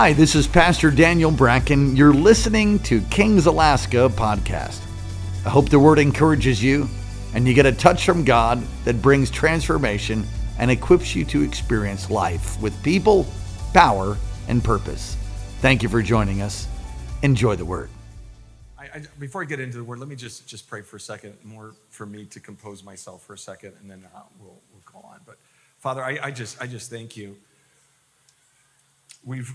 Hi, this is Pastor Daniel Bracken. You're listening to Kings Alaska Podcast. I hope the word encourages you and you get a touch from God that brings transformation and equips you to experience life with people, power, and purpose. Thank you for joining us. Enjoy the word. Before I get into the word, let me just pray for a second, more for me to compose myself for a second, and then we'll go on. But Father, I just thank you. We've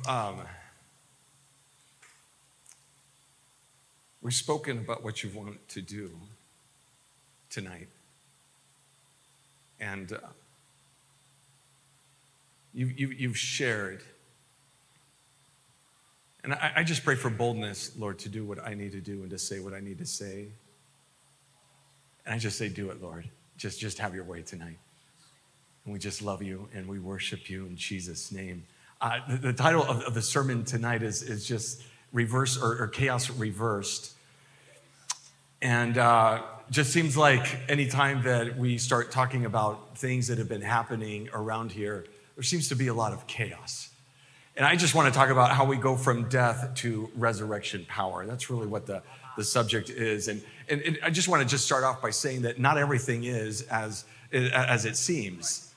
spoken about what you want to do tonight, and you've shared. And I just pray for boldness, Lord, to do what I need to do and to say what I need to say. And I just say, do it, Lord. Just have your way tonight. And we just love you and we worship you in Jesus' name. The title of the sermon tonight is just reverse or chaos reversed. And just seems like any time that we start talking about things that have been happening around here, there seems to be a lot of chaos. And I just want to talk about how we go from death to resurrection power. That's really what the subject is. And I just want to start off by saying that not everything is as it seems.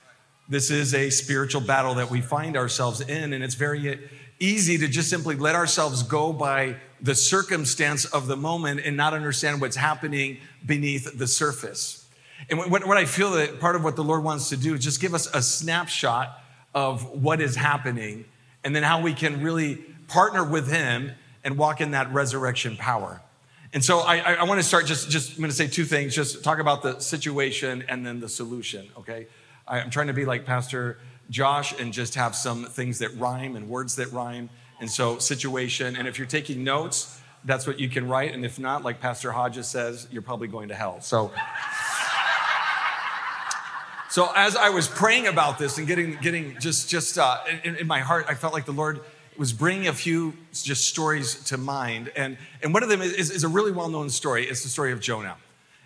This is a spiritual battle that we find ourselves in, and it's very easy to just simply let ourselves go by the circumstance of the moment and not understand what's happening beneath the surface. And what I feel that part of what the Lord wants to do is just give us a snapshot of what is happening and then how we can really partner with him and walk in that resurrection power. And so I want to start I'm going to say two things, just talk about the situation and then the solution, okay? I'm trying to be like Pastor Josh and just have some things that rhyme and words that rhyme. And so situation, and if you're taking notes, that's what you can write. And if not, like Pastor Hodges says, you're probably going to hell. So as I was praying about this and getting in my heart, I felt like the Lord was bringing a few just stories to mind. And one of them is a really well-known story. It's the story of Jonah.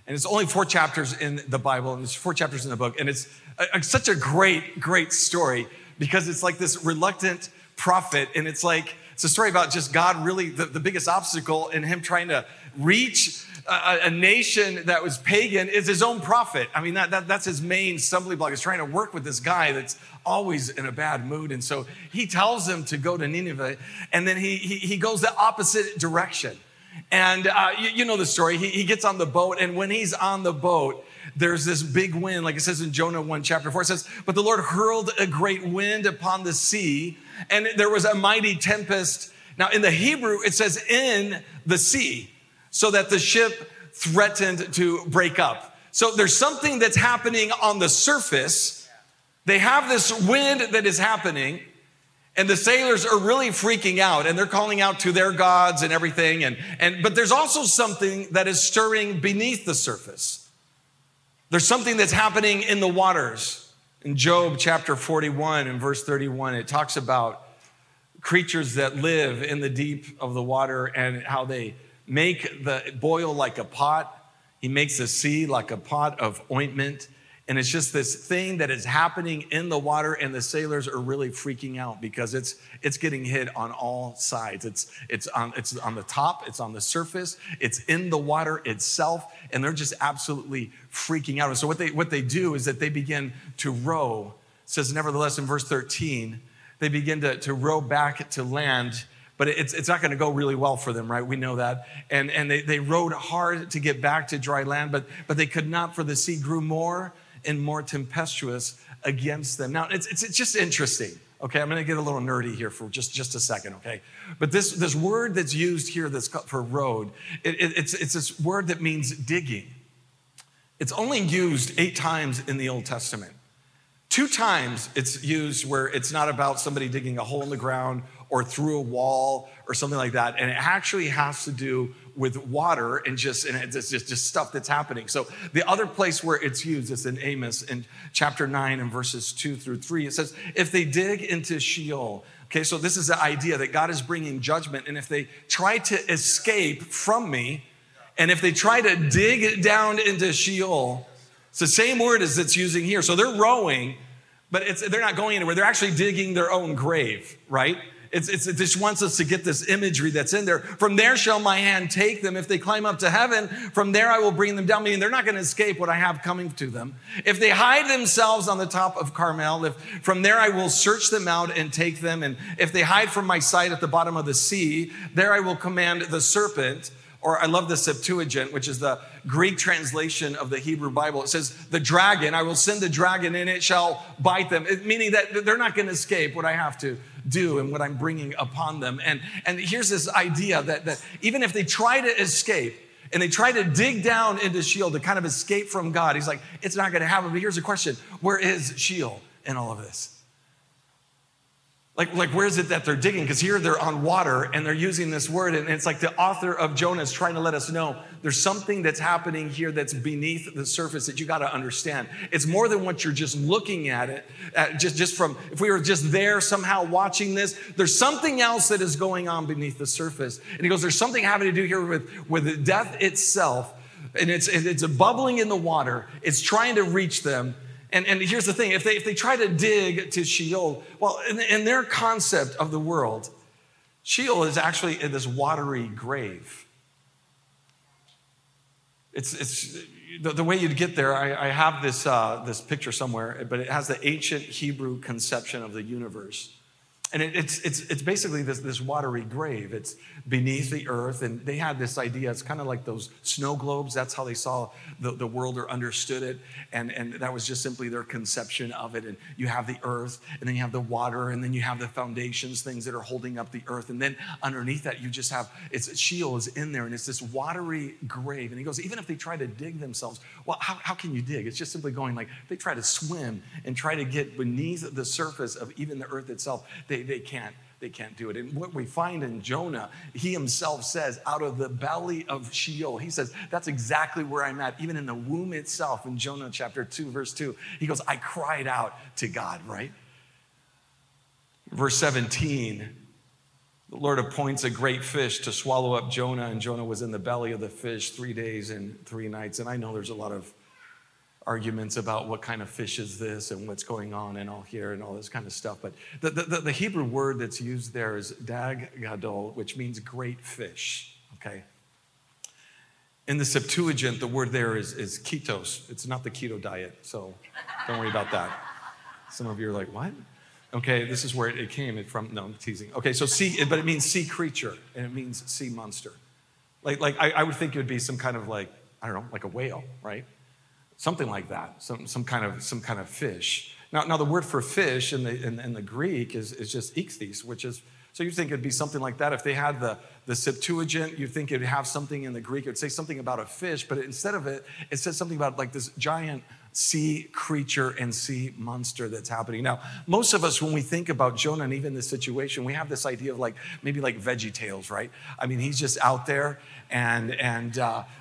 And it's only 4 chapters in the Bible, and there's 4 chapters in the book. And it's such a great, great story because it's like this reluctant prophet. And it's a story about just God really, the biggest obstacle in him trying to reach a nation that was pagan is his own prophet. I mean, that's his main stumbling block is trying to work with this guy that's always in a bad mood. And so he tells him to go to Nineveh, and then he goes the opposite direction. And you know the story. He gets on the boat, and when he's on the boat, there's this big wind. Like it says in Jonah 1, chapter 4, it says, "But the Lord hurled a great wind upon the sea, and there was a mighty tempest." Now in the Hebrew, it says in the sea, so that the ship threatened to break up. So there's something that's happening on the surface. They have this wind that is happening. And the sailors are really freaking out, and they're calling out to their gods and everything. But there's also something that is stirring beneath the surface. There's something that's happening in the waters. In Job chapter 41 and verse 31, it talks about creatures that live in the deep of the water and how they make the boil like a pot. He makes the sea like a pot of ointment. And it's just this thing that is happening in the water, and the sailors are really freaking out because it's getting hit on all sides. It's on the top, it's on the surface, it's in the water itself, and they're just absolutely freaking out. And so what they do is that they begin to row. It says, nevertheless, in verse 13, they begin to row back to land. But it's not going to go really well for them, right? We know that. And they rowed hard to get back to dry land, but they could not, for the sea grew more and more tempestuous against them. Now, it's just interesting, okay? I'm gonna get a little nerdy here for just a second, okay? But this word that's used here for road, it's this word that means digging. It's only used 8 times in the Old Testament. 2 times it's used where it's not about somebody digging a hole in the ground or through a wall or something like that. And it actually has to do with water and it's just stuff that's happening. So the other place where it's used is in Amos in chapter 9 and verses 2-3. It says, if they dig into Sheol. Okay, so this is the idea that God is bringing judgment. And if they try to escape from me, and if they try to dig down into Sheol, it's the same word as it's using here. So they're rowing, but they're not going anywhere. They're actually digging their own grave, right? It just wants us to get this imagery that's in there. From there shall my hand take them. If they climb up to heaven, from there I will bring them down. Meaning they're not going to escape what I have coming to them. If they hide themselves on the top of Carmel, if from there I will search them out and take them. And if they hide from my sight at the bottom of the sea, there I will command the serpent. Or I love the Septuagint, which is the Greek translation of the Hebrew Bible. It says, the dragon, I will send the dragon and it shall bite them. Meaning that they're not going to escape what I have to do and what I'm bringing upon them. And here's this idea that even if they try to escape and they try to dig down into Sheol to kind of escape from God, he's like, it's not going to happen. But here's the question, where is Sheol in all of this? Like, where is it that they're digging? Because here they're on water and they're using this word. And it's like the author of Jonah is trying to let us know there's something that's happening here that's beneath the surface that you got to understand. It's more than what you're just looking at it. Just from, if we were just there somehow watching this, there's something else that is going on beneath the surface. And he goes, there's something having to do here with death itself. And it's a bubbling in the water. It's trying to reach them. And here's the thing, if they try to dig to Sheol, well, in their concept of the world, Sheol is actually this watery grave. It's the way you'd get there, I have this this picture somewhere, but it has the ancient Hebrew conception of the universe. And it's basically this watery grave. It's beneath the earth. And they had this idea. It's kind of like those snow globes. That's how they saw the world or understood it. And that was just simply their conception of it. And you have the earth, and then you have the water, and then you have the foundations, things that are holding up the earth. And then underneath that, you just have, it's Sheol is in there, and it's this watery grave. And he goes, even if they try to dig themselves, well, how can you dig? It's just simply going like, they try to swim and try to get beneath the surface of even the earth itself. They can't do it. And what we find in Jonah, he himself says, out of the belly of Sheol, he says, that's exactly where I'm at. Even in the womb itself, in Jonah chapter 2, verse 2, he goes, I cried out to God, right? Verse 17, the Lord appoints a great fish to swallow up Jonah, and Jonah was in the belly of the fish 3 days and 3 nights. And I know there's a lot of arguments about what kind of fish is this and what's going on and all here and all this kind of stuff. But the Hebrew word that's used there is dag gadol, which means great fish, okay? In the Septuagint, the word there is ketos. It's not the keto diet, so don't worry about that. Some of you are like, what? Okay, this is where it came from. No, I'm teasing. Okay, so sea, but it means sea creature, and it means sea monster. Like I would think it would be some kind of like, I don't know, like a whale, right? Something like that, some kind of fish. Now the word for fish in the Greek is just ichthys, which is, so you think it'd be something like that. If they had the Septuagint, you'd think it'd have something in the Greek. It'd say something about a fish, but instead of it, it says something about like this giant sea creature and sea monster that's happening. Now, most of us, when we think about Jonah and even this situation, we have this idea of like, maybe like Veggie Tales, right? I mean, he's just out there and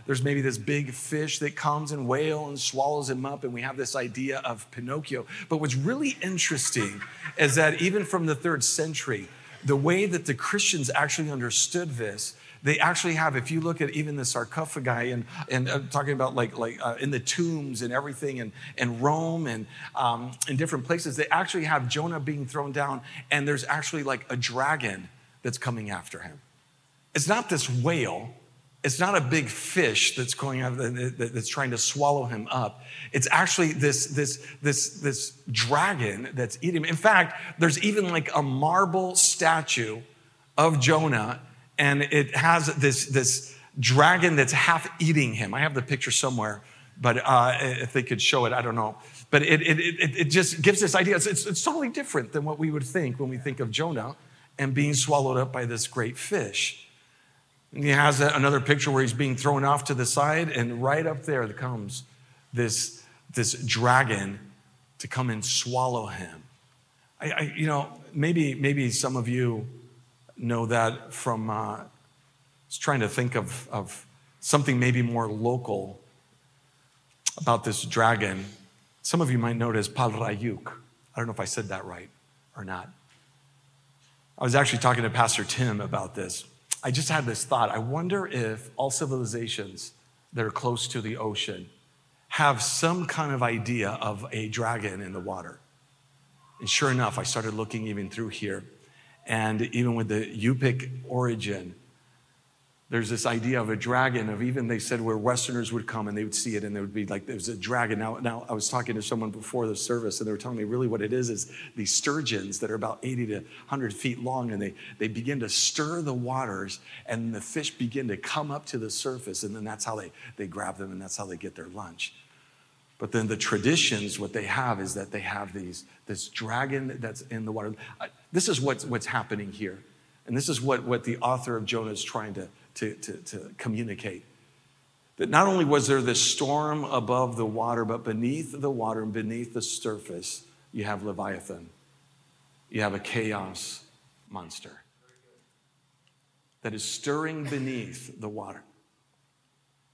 there's maybe this big fish that comes and whale and swallows him up, and we have this idea of Pinocchio. But what's really interesting is that even from the 3rd century, the way that the Christians actually understood this, they actually have, if you look at even the sarcophagi and I'm talking about like in the tombs and everything and Rome and in different places, they actually have Jonah being thrown down, and there's actually like a dragon that's coming after him. It's not this whale. It's not a big fish that's going out that's trying to swallow him up. It's actually this dragon that's eating him. In fact, there's even like a marble statue of Jonah, and it has this dragon that's half eating him. I have the picture somewhere, but if they could show it, I don't know. But it just gives this idea. It's totally different than what we would think when we think of Jonah and being swallowed up by this great fish. And he has another picture where he's being thrown off to the side, and right up there comes this dragon to come and swallow him. I you know, maybe some of you know that from. I was trying to think of something maybe more local about this dragon. Some of you might know it as Palrayuk. I don't know if I said that right or not. I was actually talking to Pastor Tim about this. I just had this thought. I wonder if all civilizations that are close to the ocean have some kind of idea of a dragon in the water. And sure enough, I started looking even through here. And even with the Yupik origin, there's this idea of a dragon, of even they said where Westerners would come and they would see it and they would be like, there's a dragon. Now I was talking to someone before the service and they were telling me really what it is these sturgeons that are about 80 to 100 feet long, and they begin to stir the waters and the fish begin to come up to the surface, and then that's how they grab them and that's how they get their lunch. But then the traditions, what they have is that they have this dragon that's in the water. This is what's happening here. And this is what the author of Jonah is trying to communicate. That not only was there this storm above the water, but beneath the water and beneath the surface, you have Leviathan. You have a chaos monster that is stirring beneath the water.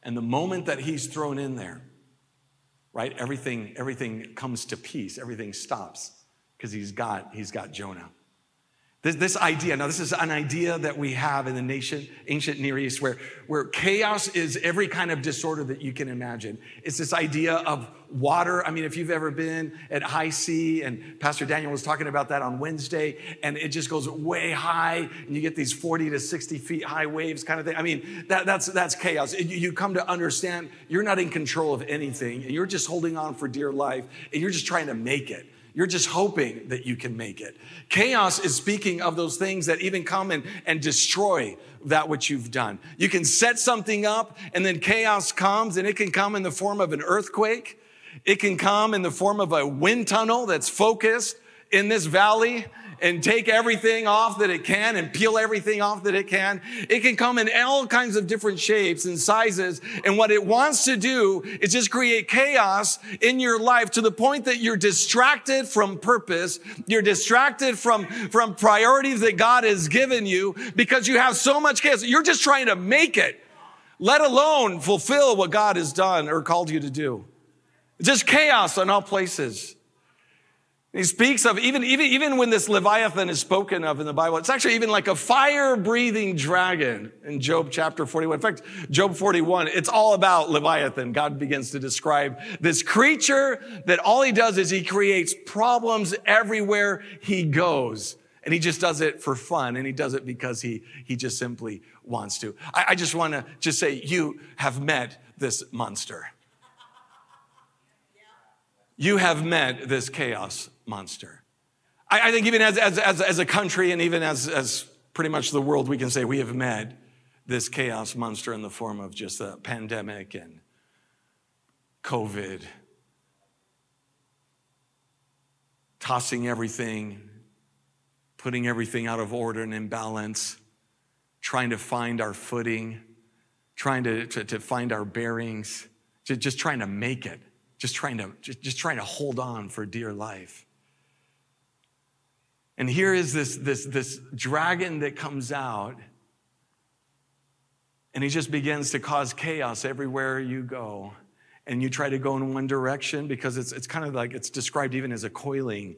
And the moment that he's thrown in there, right, everything comes to peace. Everything stops because he's got Jonah. This idea, now this is an idea that we have in the ancient Near East where chaos is every kind of disorder that you can imagine. It's this idea of water. I mean, if you've ever been at high sea, and Pastor Daniel was talking about that on Wednesday, and it just goes way high, and you get these 40 to 60 feet high waves kind of thing. I mean, that's chaos. You come to understand you're not in control of anything, and you're just holding on for dear life, and you're just trying to make it. You're just hoping that you can make it. Chaos is speaking of those things that even come and destroy that which you've done. You can set something up and then chaos comes, and it can come in the form of an earthquake. It can come in the form of a wind tunnel that's focused in this valley and take everything off that it can and peel everything off that it can. It can come in all kinds of different shapes and sizes. And what it wants to do is just create chaos in your life to the point that you're distracted from purpose. You're distracted from priorities that God has given you because you have so much chaos. You're just trying to make it, let alone fulfill what God has done or called you to do. Just chaos in all places. He speaks of even when this Leviathan is spoken of in the Bible, it's actually even like a fire-breathing dragon in Job chapter 41. In fact, Job 41, it's all about Leviathan. God begins to describe this creature that all he does is he creates problems everywhere he goes. And he just does it for fun, and he does it because he just simply wants to. I just want to just say, you have met this monster. You have met this chaos monster. I think even as a country and even as pretty much the world, we can say we have met this chaos monster in the form of just a pandemic and COVID, tossing everything, putting everything out of order and imbalance, trying to find our footing, trying to find our bearings, just trying to make it. Just trying to hold on for dear life. And here is this dragon that comes out, and he just begins to cause chaos everywhere you go. And you try to go in one direction because it's kind of like it's described even as a coiling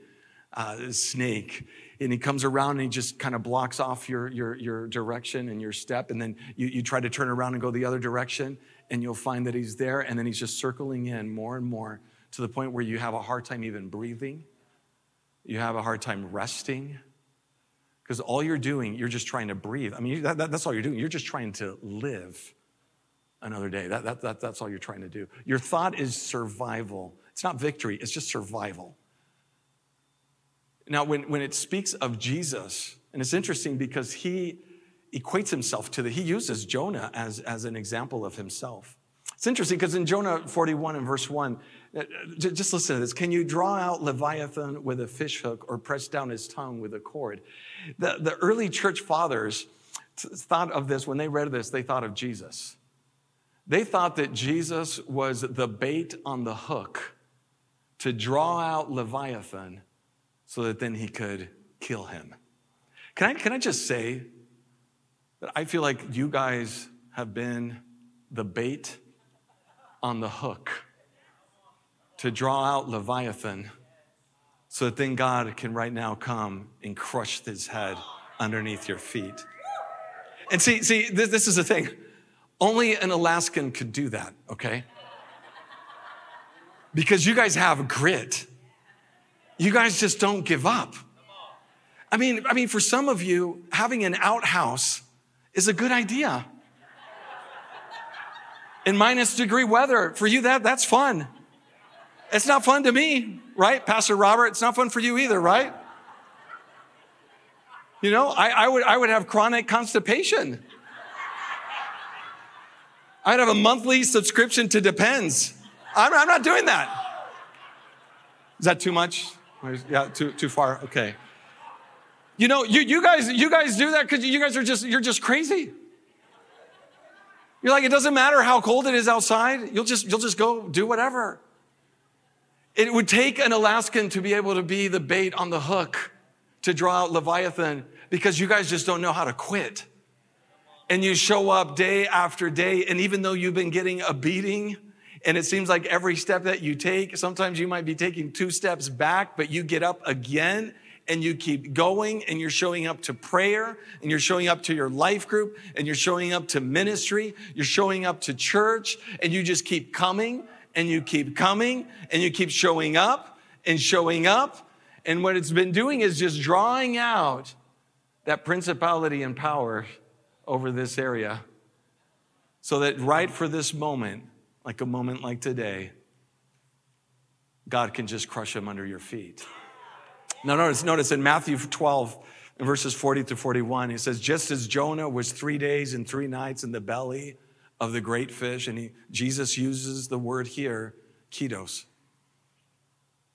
snake. And he comes around and he just kind of blocks off your direction and your step. And then you try to turn around and go the other direction, and you'll find that he's there, and then he's just circling in more and more to the point where you have a hard time even breathing. You have a hard time resting because all you're doing, you're just trying to breathe. I mean, that's all you're doing. You're just trying to live another day. That's all you're trying to do. Your thought is survival. It's not victory. It's just survival. Now, when it speaks of Jesus, and it's interesting because he equates himself he uses Jonah as an example of himself. It's interesting because in Jonah 41 and verse 1, just listen to this. Can you draw out Leviathan with a fish hook or press down his tongue with a cord? The early church fathers thought of this. When they read this, they thought of Jesus. They thought that Jesus was the bait on the hook to draw out Leviathan so that then he could kill him. Can I just say that I feel like you guys have been the bait on the hook to draw out Leviathan so that then God can right now come and crush his head underneath your feet. And see, this is the thing. Only an Alaskan could do that, okay? Because you guys have grit. You guys just don't give up. I mean, for some of you, having an outhouse is a good idea. In -degree weather, for you, that's fun. It's not fun to me, right? Pastor Robert, it's not fun for you either, right? You know, I would have chronic constipation. I'd have a monthly subscription to Depends. I'm not doing that. Is that too much? Yeah, too far. Okay. You know, you guys do that because you guys are you're just crazy. You're like, it doesn't matter how cold it is outside. You'll just go do whatever. It would take an Alaskan to be able to be the bait on the hook to draw out Leviathan, because you guys just don't know how to quit. And you show up day after day. And even though you've been getting a beating, and it seems like every step that you take, sometimes you might be taking 2 steps back, but you get up again and you keep going, and you're showing up to prayer, and you're showing up to your life group, and you're showing up to ministry, you're showing up to church, and you just keep coming and you keep coming and you keep showing up and showing up. And what it's been doing is just drawing out that principality and power over this area, so that right for this moment, like a moment like today, God can just crush him under your feet. Now notice in Matthew 12, in verses 40 to 41, he says, just as Jonah was 3 days and 3 nights in the belly of the great fish, and Jesus uses the word here, ketos.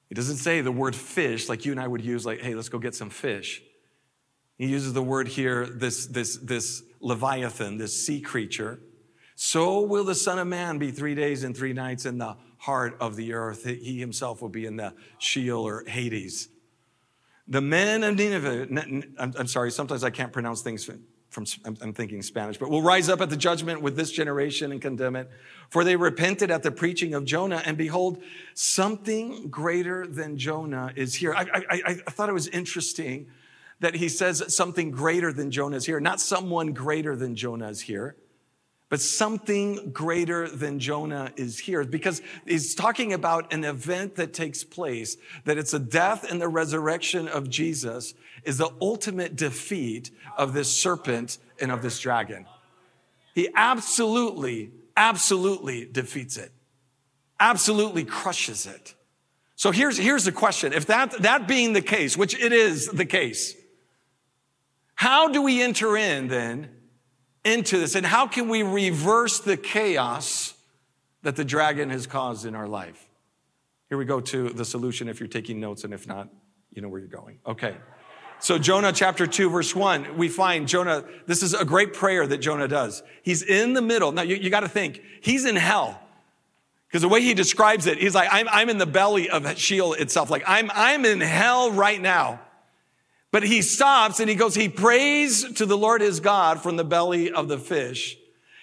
He doesn't say the word fish like you and I would use, like, hey, let's go get some fish. He uses the word here, this Leviathan, this sea creature. So will the Son of Man be 3 days and 3 nights in the heart of the earth. He himself will be in the Sheol or Hades. The men of Nineveh, I'm sorry, sometimes I can't pronounce things from, I'm thinking Spanish, but will rise up at the judgment with this generation and condemn it. For they repented at the preaching of Jonah, and behold, something greater than Jonah is here. I thought it was interesting that he says something greater than Jonah is here. Not someone greater than Jonah is here, but something greater than Jonah is here, because he's talking about an event that takes place, that it's the death and the resurrection of Jesus is the ultimate defeat of this serpent and of this dragon. He absolutely defeats it, absolutely crushes it. So here's the question. If that being the case, which it is the case, how do we enter in then into this, and how can we reverse the chaos that the dragon has caused in our life? Here we go to the solution if you're taking notes, and if not, you know where you're going. Okay, so Jonah chapter 2, verse 1, we find Jonah, this is a great prayer that Jonah does. He's in the middle. Now, you got to think, he's in hell, because the way he describes it, he's like, I'm in the belly of Sheol itself. Like, I'm in hell right now. But he stops and he goes, he prays to the Lord his God from the belly of the fish.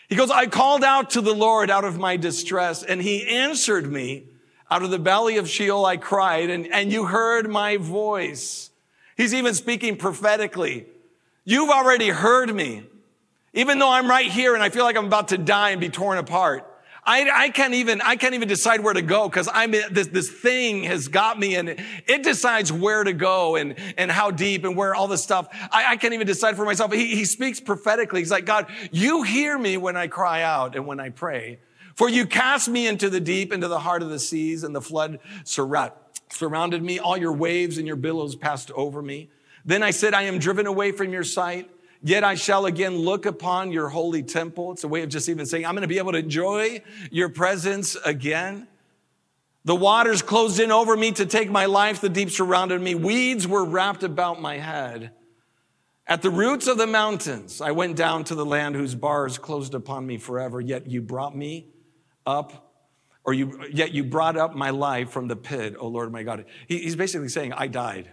He goes, I called out to the Lord out of my distress, and he answered me. Out of the belly of Sheol I cried, and you heard my voice. He's even speaking prophetically. You've already heard me. Even though I'm right here and I feel like I'm about to die and be torn apart, I can't even decide where to go, because this thing has got me, and it decides where to go and how deep and where all this stuff. I can't even decide for myself. He speaks prophetically. He's like, God, you hear me when I cry out and when I pray. For you cast me into the deep, into the heart of the seas, and the flood surrounded me. All your waves and your billows passed over me. Then I said, I am driven away from your sight. Yet I shall again look upon your holy temple. It's a way of just even saying, I'm going to be able to enjoy your presence again. The waters closed in over me to take my life. The deep surrounded me. Weeds were wrapped about my head. At the roots of the mountains, I went down to the land whose bars closed upon me forever. Yet you brought me up, yet you brought up my life from the pit, O Lord my God. He's basically saying, I died,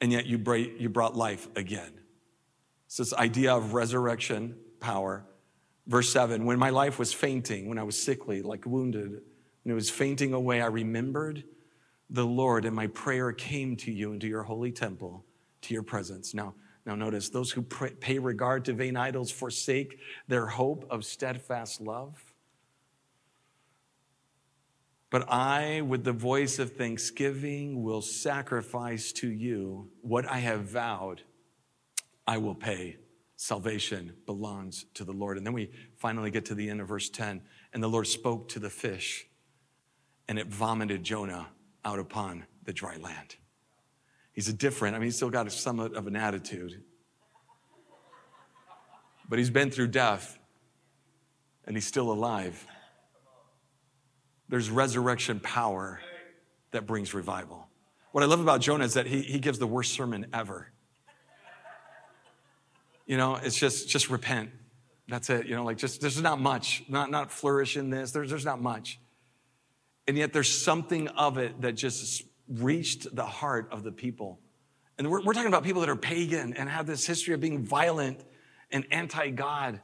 and yet you brought life again. It's this idea of resurrection power. Verse 7, when my life was fainting, when I was sickly, like wounded, and it was fainting away, I remembered the Lord, and my prayer came to you and to your holy temple, to your presence. Now notice, those who pay regard to vain idols forsake their hope of steadfast love. But I, with the voice of thanksgiving, will sacrifice to you what I have vowed. I will pay. Salvation belongs to the Lord. And then we finally get to the end of verse 10. And the Lord spoke to the fish, and it vomited Jonah out upon the dry land. He's a different, he's still got somewhat of an attitude. But he's been through death, and he's still alive. There's resurrection power that brings revival. What I love about Jonah is that he gives the worst sermon ever. It's just repent. That's it. There's not much, not flourish in this. There's not much. And yet there's something of it that just reached the heart of the people. And we're talking about people that are pagan and have this history of being violent and anti-God.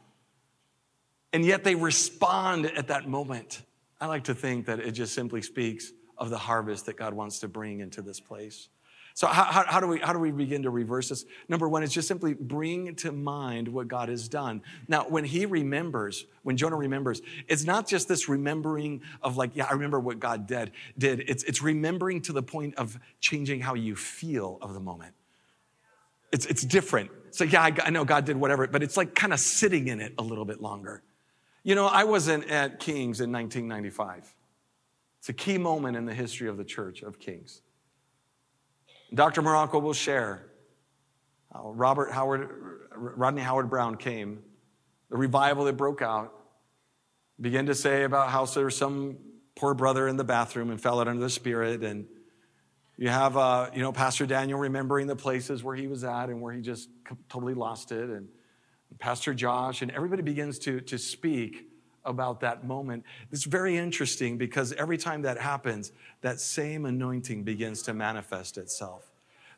And yet they respond at that moment. I like to think that it just simply speaks of the harvest that God wants to bring into this place. So how do we begin to reverse this? Number one is just simply bring to mind what God has done. Now, when Jonah remembers, it's not just this remembering of I remember what God did. It's remembering to the point of changing how you feel of the moment. It's different. So I know God did whatever, but it's kind of sitting in it a little bit longer. I wasn't at Kings in 1995. It's a key moment in the history of the Church of Kings. Dr. Morocco will share how Rodney Howard Brown came, the revival that broke out, began to say about how there was some poor brother in the bathroom and fell out under the Spirit. And you have, Pastor Daniel remembering the places where he was at and where he just totally lost it. And Pastor Josh, and everybody begins to speak about that moment. It's very interesting because every time that happens, that same anointing begins to manifest itself.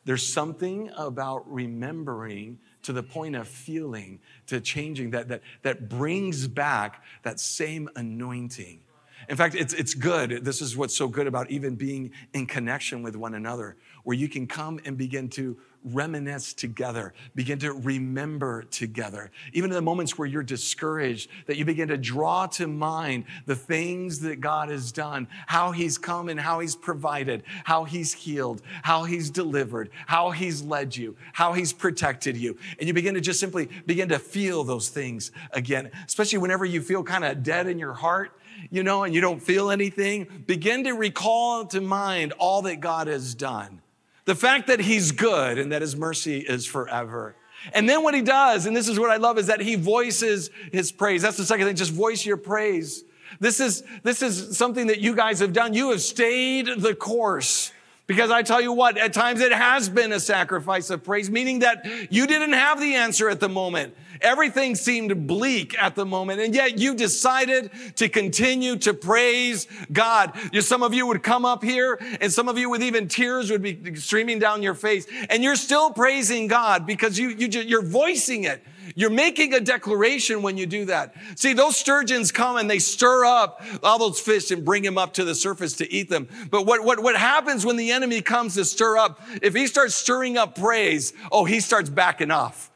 There's something about remembering to the point of feeling, to changing, that brings back that same anointing. In fact, it's good. This is what's so good about even being in connection with one another, where you can come and begin to reminisce together, begin to remember together. Even in the moments where you're discouraged, that you begin to draw to mind the things that God has done, how he's come and how he's provided, how he's healed, how he's delivered, how he's led you, how he's protected you. And you begin to just simply begin to feel those things again, especially whenever you feel kind of dead in your heart, and you don't feel anything. Begin to recall to mind all that God has done. The fact that he's good and that his mercy is forever. And then what he does, and this is what I love, is that he voices his praise. That's the second thing, just voice your praise. This is something that you guys have done. You have stayed the course. Because I tell you what, at times it has been a sacrifice of praise, meaning that you didn't have the answer at the moment. Everything seemed bleak at the moment, and yet you decided to continue to praise God. Some of you would come up here, and some of you with even tears would be streaming down your face, and you're still praising God because you're voicing it. You're making a declaration when you do that. See, those sturgeons come and they stir up all those fish and bring them up to the surface to eat them. But what happens when the enemy comes to stir up, if he starts stirring up praise, he starts backing off.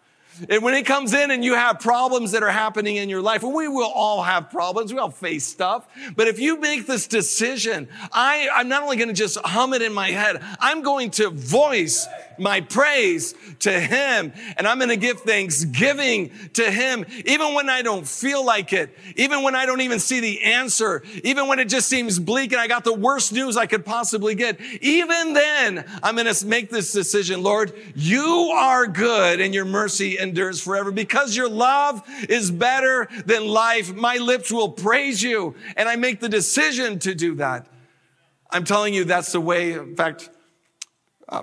And when he comes in and you have problems that are happening in your life, and we will all have problems, we all face stuff. But if you make this decision, I'm not only going to just hum it in my head, I'm going to voice my praise to him. And I'm going to give thanksgiving to him, even when I don't feel like it, even when I don't even see the answer, even when it just seems bleak and I got the worst news I could possibly get. Even then, I'm going to make this decision. Lord, you are good and your mercy endures forever. Because your love is better than life, my lips will praise you. And I make the decision to do that. I'm telling you, that's the way. In fact,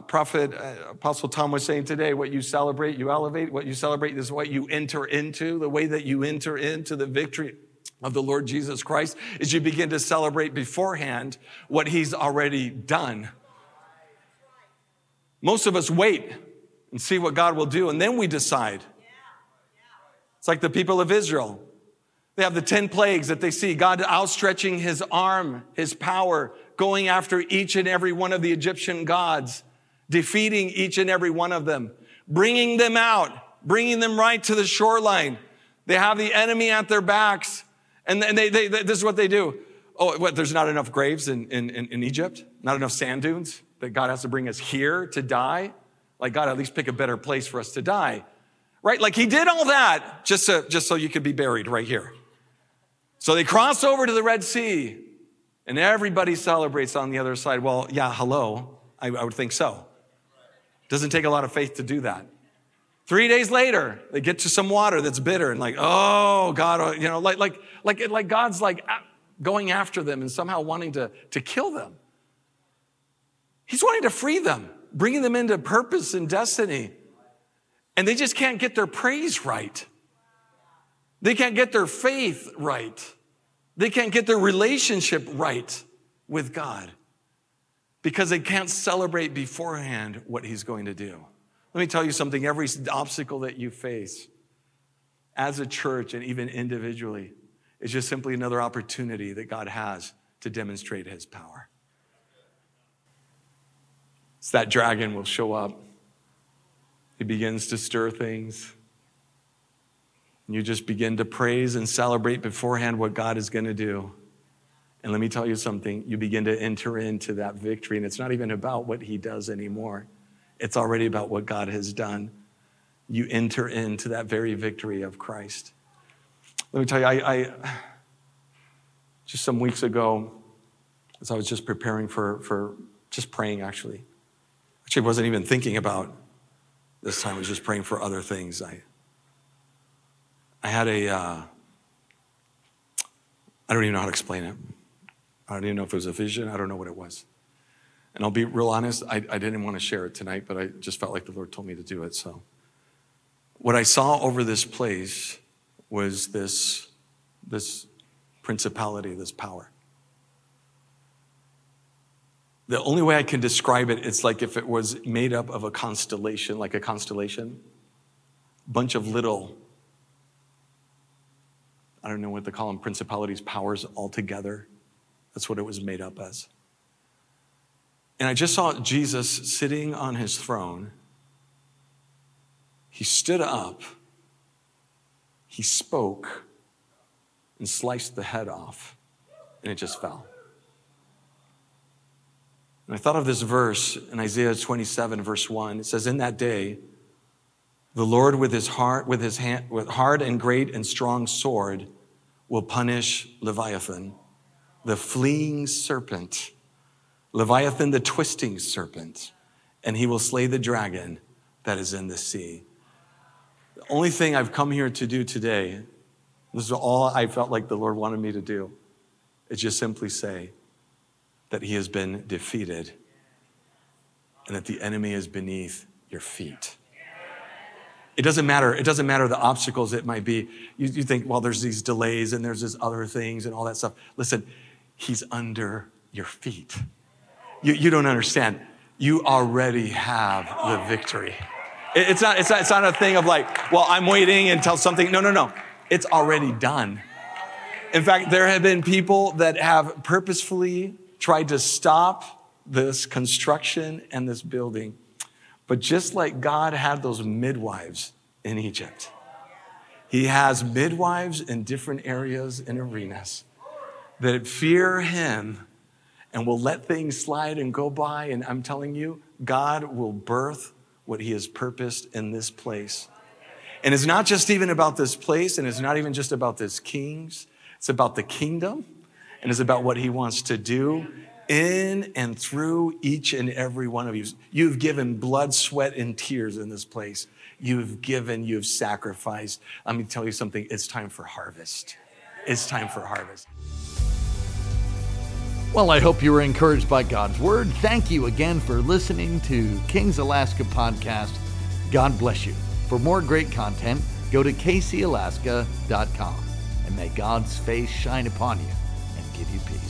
Prophet Apostle Tom was saying today, what you celebrate, you elevate. What you celebrate is what you enter into. The way that you enter into the victory of the Lord Jesus Christ is you begin to celebrate beforehand what he's already done. Most of us wait and see what God will do, and then we decide. It's like the people of Israel. They have the 10 plagues that they see. God outstretching his arm, his power, going after each and every one of the Egyptian gods, defeating each and every one of them, bringing them out, bringing them right to the shoreline. They have the enemy at their backs, and this is what they do. Oh, what, there's not enough graves in Egypt? Not enough sand dunes that God has to bring us here to die? Like, God, at least pick a better place for us to die, right? Like, he did all that just so you could be buried right here. So they cross over to the Red Sea, and everybody celebrates on the other side. Well, yeah, hello, I would think so. Doesn't take a lot of faith to do that. 3 days later, they get to some water that's bitter, and like, oh, God, you know, like God's like going after them and somehow wanting to kill them. He's wanting to free them, bringing them into purpose and destiny, and they just can't get their praise right. They can't get their faith right. They can't get their relationship right with God because they can't celebrate beforehand what he's going to do. Let me tell you something. Every obstacle that you face as a church and even individually is just simply another opportunity that God has to demonstrate his power. So that dragon will show up. He begins to stir things. And you just begin to praise and celebrate beforehand what God is going to do. And let me tell you something. You begin to enter into that victory. And it's not even about what he does anymore. It's already about what God has done. You enter into that very victory of Christ. Let me tell you, I just some weeks ago, as I was just preparing for just praying, actually, I wasn't even thinking about this time. I was just praying for other things. I had I don't even know how to explain it. I don't even know if it was a vision. I don't know what it was. And I'll be real honest, I didn't want to share it tonight, but I just felt like the Lord told me to do it. So what I saw over this place was this principality, this power. The only way I can describe it, it's like if it was made up of a constellation, bunch of little, I don't know what they call them, principalities, powers all together. That's what it was made up as. And I just saw Jesus sitting on his throne. He stood up. He spoke and sliced the head off, and it just fell. And I thought of this verse in Isaiah 27, verse 1. It says, "In that day, the Lord with hard and great and strong sword will punish Leviathan, the fleeing serpent, Leviathan, the twisting serpent, and he will slay the dragon that is in the sea." The only thing I've come here to do today, this is all I felt like the Lord wanted me to do, is just simply say that he has been defeated and that the enemy is beneath your feet. It doesn't matter. It doesn't matter the obstacles it might be. You think, well, there's these delays and there's these other things and all that stuff. Listen, he's under your feet. You don't understand. You already have the victory. It's not a thing of like, well, I'm waiting until something. No. It's already done. In fact, there have been people that have purposefully tried to stop this construction and this building. But just like God had those midwives in Egypt, he has midwives in different areas and arenas that fear him and will let things slide and go by. And I'm telling you, God will birth what he has purposed in this place. And it's not just even about this place, and it's not even just about this kings. It's about the kingdom, and it's about what he wants to do in and through each and every one of you. You've given blood, sweat, and tears in this place. You've sacrificed. Let me tell you something, it's time for harvest. It's time for harvest. Well, I hope you were encouraged by God's Word. Thank you again for listening to Kings Alaska Podcast. God bless you. For more great content, go to kcalaska.com. And may God's face shine upon you and give you peace.